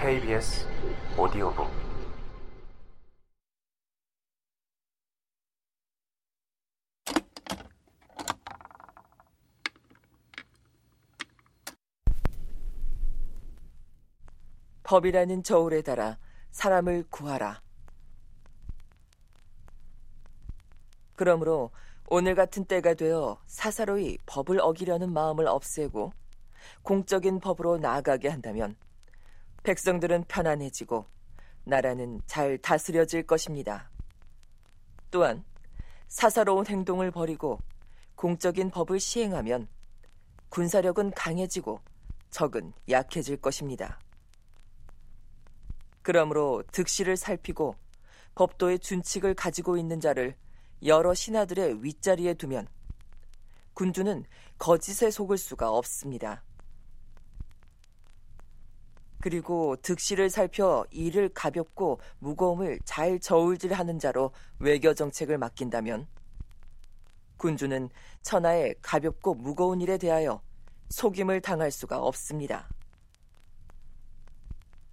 KBS 오디오북 법이라는 저울에 달아 사람을 구하라. 그러므로 오늘 같은 때가 되어 사사로이 법을 어기려는 마음을 없애고 공적인 법으로 나아가게 한다면 백성들은 편안해지고 나라는 잘 다스려질 것입니다. 또한 사사로운 행동을 버리고 공적인 법을 시행하면 군사력은 강해지고 적은 약해질 것입니다. 그러므로 득실을 살피고 법도의 준칙을 가지고 있는 자를 여러 신하들의 윗자리에 두면 군주는 거짓에 속을 수가 없습니다. 그리고 득실을 살펴 일을 가볍고 무거움을 잘 저울질하는 자로 외교정책을 맡긴다면 군주는 천하의 가볍고 무거운 일에 대하여 속임을 당할 수가 없습니다.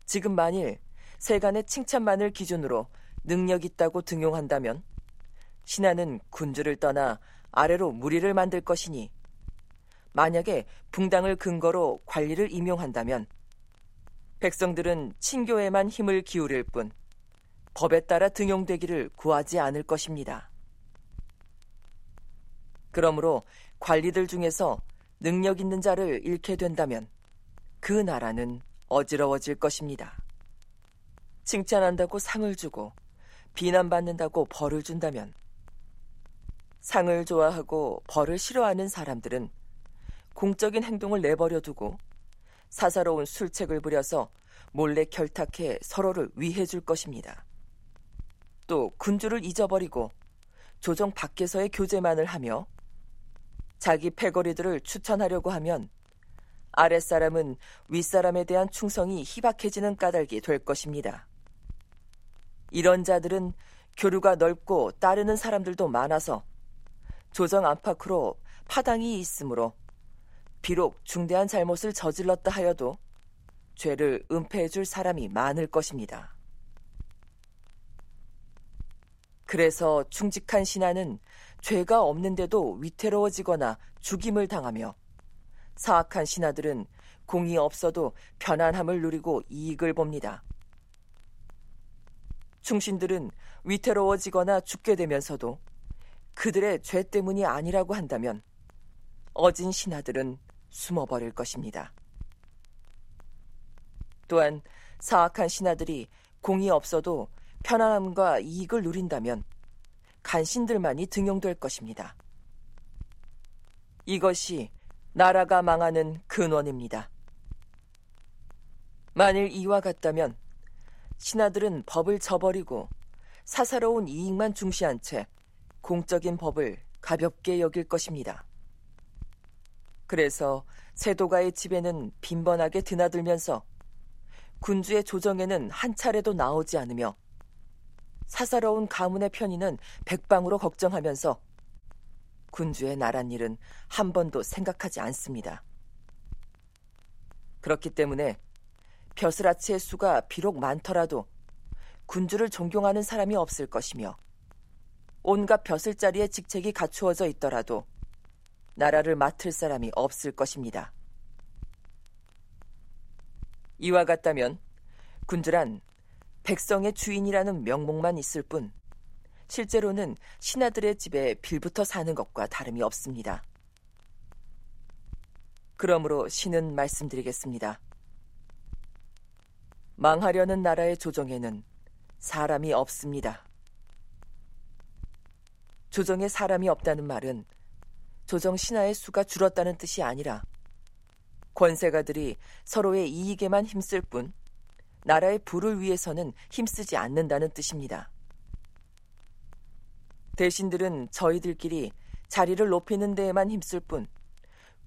지금 만일 세간의 칭찬만을 기준으로 능력 있다고 등용한다면 신하는 군주를 떠나 아래로 무리를 만들 것이니, 만약에 붕당을 근거로 관리를 임용한다면 백성들은 친교에만 힘을 기울일 뿐 법에 따라 등용되기를 구하지 않을 것입니다. 그러므로 관리들 중에서 능력 있는 자를 잃게 된다면 그 나라는 어지러워질 것입니다. 칭찬한다고 상을 주고 비난받는다고 벌을 준다면 상을 좋아하고 벌을 싫어하는 사람들은 공적인 행동을 내버려 두고 사사로운 술책을 부려서 몰래 결탁해 서로를 위해 줄 것입니다. 또 군주를 잊어버리고 조정 밖에서의 교제만을 하며 자기 패거리들을 추천하려고 하면 아랫사람은 윗사람에 대한 충성이 희박해지는 까닭이 될 것입니다. 이런 자들은 교류가 넓고 따르는 사람들도 많아서 조정 안팎으로 파당이 있으므로 비록 중대한 잘못을 저질렀다 하여도 죄를 은폐해줄 사람이 많을 것입니다. 그래서 충직한 신하는 죄가 없는데도 위태로워지거나 죽임을 당하며 사악한 신하들은 공이 없어도 편안함을 누리고 이익을 봅니다. 충신들은 위태로워지거나 죽게 되면서도 그들의 죄 때문이 아니라고 한다면 어진 신하들은 숨어버릴 것입니다. 또한 사악한 신하들이 공이 없어도 편안함과 이익을 누린다면 간신들만이 등용될 것입니다. 이것이 나라가 망하는 근원입니다. 만일 이와 같다면 신하들은 법을 저버리고 사사로운 이익만 중시한 채 공적인 법을 가볍게 여길 것입니다. 그래서 세도가의 집에는 빈번하게 드나들면서 군주의 조정에는 한 차례도 나오지 않으며 사사로운 가문의 편의는 백방으로 걱정하면서 군주의 나랏일은 한 번도 생각하지 않습니다. 그렇기 때문에 벼슬아치의 수가 비록 많더라도 군주를 존경하는 사람이 없을 것이며 온갖 벼슬자리의 직책이 갖추어져 있더라도 나라를 맡을 사람이 없을 것입니다. 이와 같다면 군주란 백성의 주인이라는 명목만 있을 뿐 실제로는 신하들의 집에 빌붙어 사는 것과 다름이 없습니다. 그러므로 신은 말씀드리겠습니다. 망하려는 나라의 조정에는 사람이 없습니다. 조정에 사람이 없다는 말은 조정 신하의 수가 줄었다는 뜻이 아니라 권세가들이 서로의 이익에만 힘쓸 뿐 나라의 부를 위해서는 힘쓰지 않는다는 뜻입니다. 대신들은 저희들끼리 자리를 높이는 데에만 힘쓸 뿐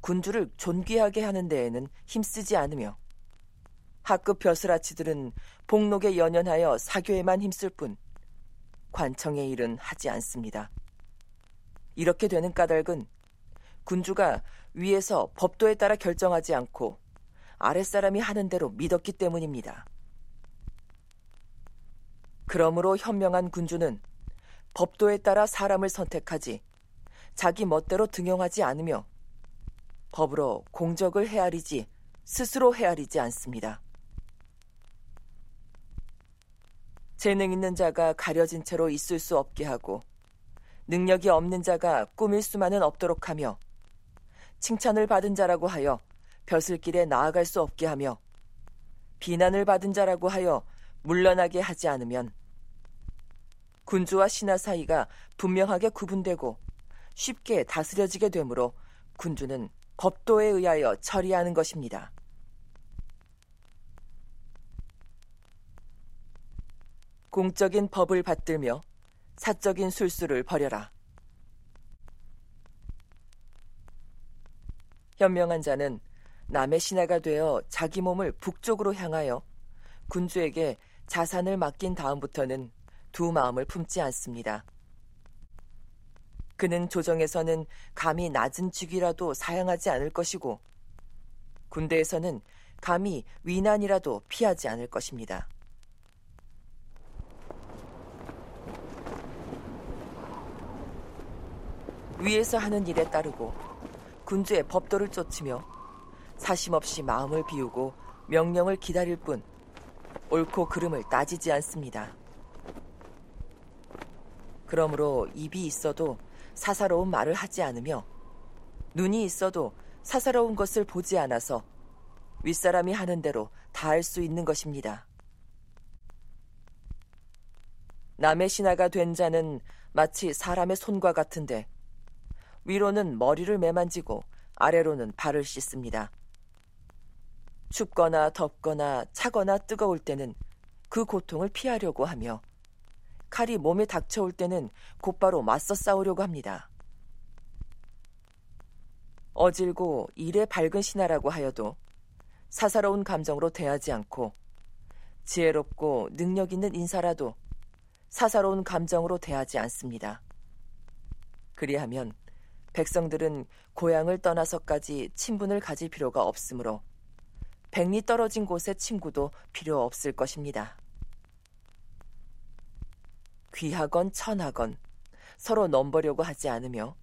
군주를 존귀하게 하는 데에는 힘쓰지 않으며 하급 벼슬아치들은 복록에 연연하여 사교에만 힘쓸 뿐 관청의 일은 하지 않습니다. 이렇게 되는 까닭은 군주가 위에서 법도에 따라 결정하지 않고 아랫사람이 하는 대로 믿었기 때문입니다. 그러므로 현명한 군주는 법도에 따라 사람을 선택하지 자기 멋대로 등용하지 않으며 법으로 공적을 헤아리지 스스로 헤아리지 않습니다. 재능 있는 자가 가려진 채로 있을 수 없게 하고 능력이 없는 자가 꾸밀 수만은 없도록 하며 칭찬을 받은 자라고 하여 벼슬길에 나아갈 수 없게 하며 비난을 받은 자라고 하여 물러나게 하지 않으면 군주와 신하 사이가 분명하게 구분되고 쉽게 다스려지게 되므로 군주는 법도에 의하여 처리하는 것입니다. 공적인 법을 받들며 사적인 술수를 버려라. 현명한 자는 남의 신하가 되어 자기 몸을 북쪽으로 향하여 군주에게 자산을 맡긴 다음부터는 두 마음을 품지 않습니다. 그는 조정에서는 감히 낮은 직위라도 사양하지 않을 것이고 군대에서는 감히 위난이라도 피하지 않을 것입니다. 위에서 하는 일에 따르고 군주의 법도를 쫓으며 사심없이 마음을 비우고 명령을 기다릴 뿐 옳고 그름을 따지지 않습니다. 그러므로 입이 있어도 사사로운 말을 하지 않으며 눈이 있어도 사사로운 것을 보지 않아서 윗사람이 하는 대로 다 할 수 있는 것입니다. 남의 신하가 된 자는 마치 사람의 손과 같은데 위로는 머리를 매만지고 아래로는 발을 씻습니다. 춥거나 덥거나 차거나 뜨거울 때는 그 고통을 피하려고 하며 칼이 몸에 닥쳐올 때는 곧바로 맞서 싸우려고 합니다. 어질고 일에 밝은 신하라고 하여도 사사로운 감정으로 대하지 않고 지혜롭고 능력 있는 인사라도 사사로운 감정으로 대하지 않습니다. 그리하면 백성들은 고향을 떠나서까지 친분을 가질 필요가 없으므로 백리 떨어진 곳의 친구도 필요 없을 것입니다. 귀하건 천하건 서로 넘보려고 하지 않으며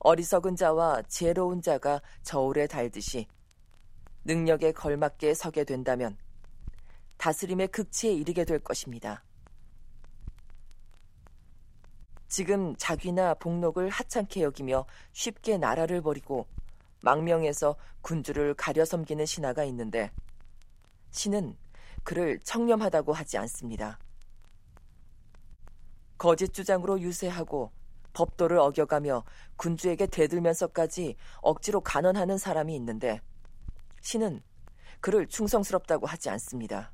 어리석은 자와 지혜로운 자가 저울에 달듯이 능력에 걸맞게 서게 된다면 다스림의 극치에 이르게 될 것입니다. 지금 자귀나 복록을 하찮게 여기며 쉽게 나라를 버리고 망명해서 군주를 가려 섬기는 신하가 있는데 신은 그를 청렴하다고 하지 않습니다. 거짓 주장으로 유세하고 법도를 어겨가며 군주에게 대들면서까지 억지로 간언하는 사람이 있는데 신은 그를 충성스럽다고 하지 않습니다.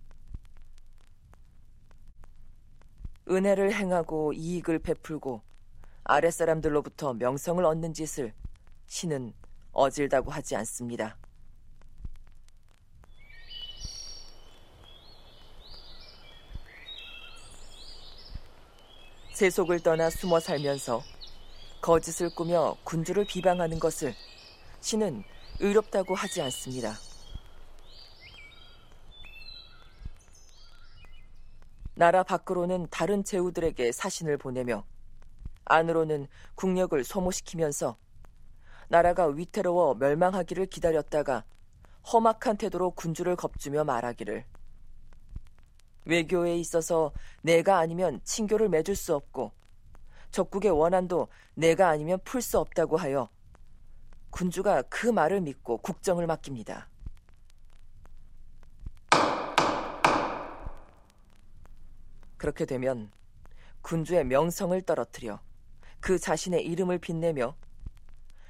은혜를 행하고 이익을 베풀고 아랫사람들로부터 명성을 얻는 짓을 신은 어질다고 하지 않습니다. 세속을 떠나 숨어 살면서 거짓을 꾸며 군주를 비방하는 것을 신은 의롭다고 하지 않습니다. 나라 밖으로는 다른 제후들에게 사신을 보내며 안으로는 국력을 소모시키면서 나라가 위태로워 멸망하기를 기다렸다가 험악한 태도로 군주를 겁주며 말하기를 외교에 있어서 내가 아니면 친교를 맺을 수 없고 적국의 원한도 내가 아니면 풀 수 없다고 하여 군주가 그 말을 믿고 국정을 맡깁니다. 그렇게 되면 군주의 명성을 떨어뜨려 그 자신의 이름을 빛내며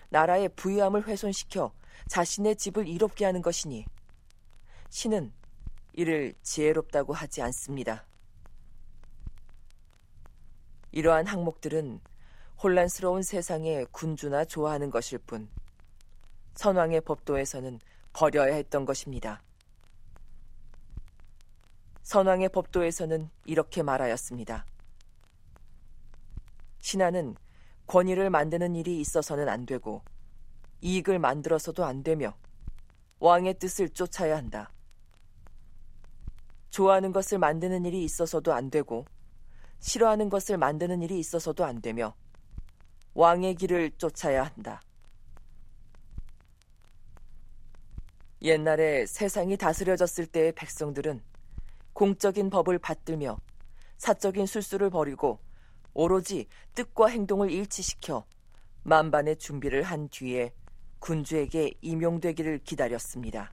나라의 부유함을 훼손시켜 자신의 집을 이롭게 하는 것이니 신은 이를 지혜롭다고 하지 않습니다. 이러한 항목들은 혼란스러운 세상에 군주나 좋아하는 것일 뿐 선왕의 법도에서는 버려야 했던 것입니다. 선왕의 법도에서는 이렇게 말하였습니다. 신하는 권위를 만드는 일이 있어서는 안 되고 이익을 만들어서도 안 되며 왕의 뜻을 쫓아야 한다. 좋아하는 것을 만드는 일이 있어서도 안 되고 싫어하는 것을 만드는 일이 있어서도 안 되며 왕의 길을 쫓아야 한다. 옛날에 세상이 다스려졌을 때의 백성들은 공적인 법을 받들며 사적인 술수를 벌이고 오로지 뜻과 행동을 일치시켜 만반의 준비를 한 뒤에 군주에게 임용되기를 기다렸습니다.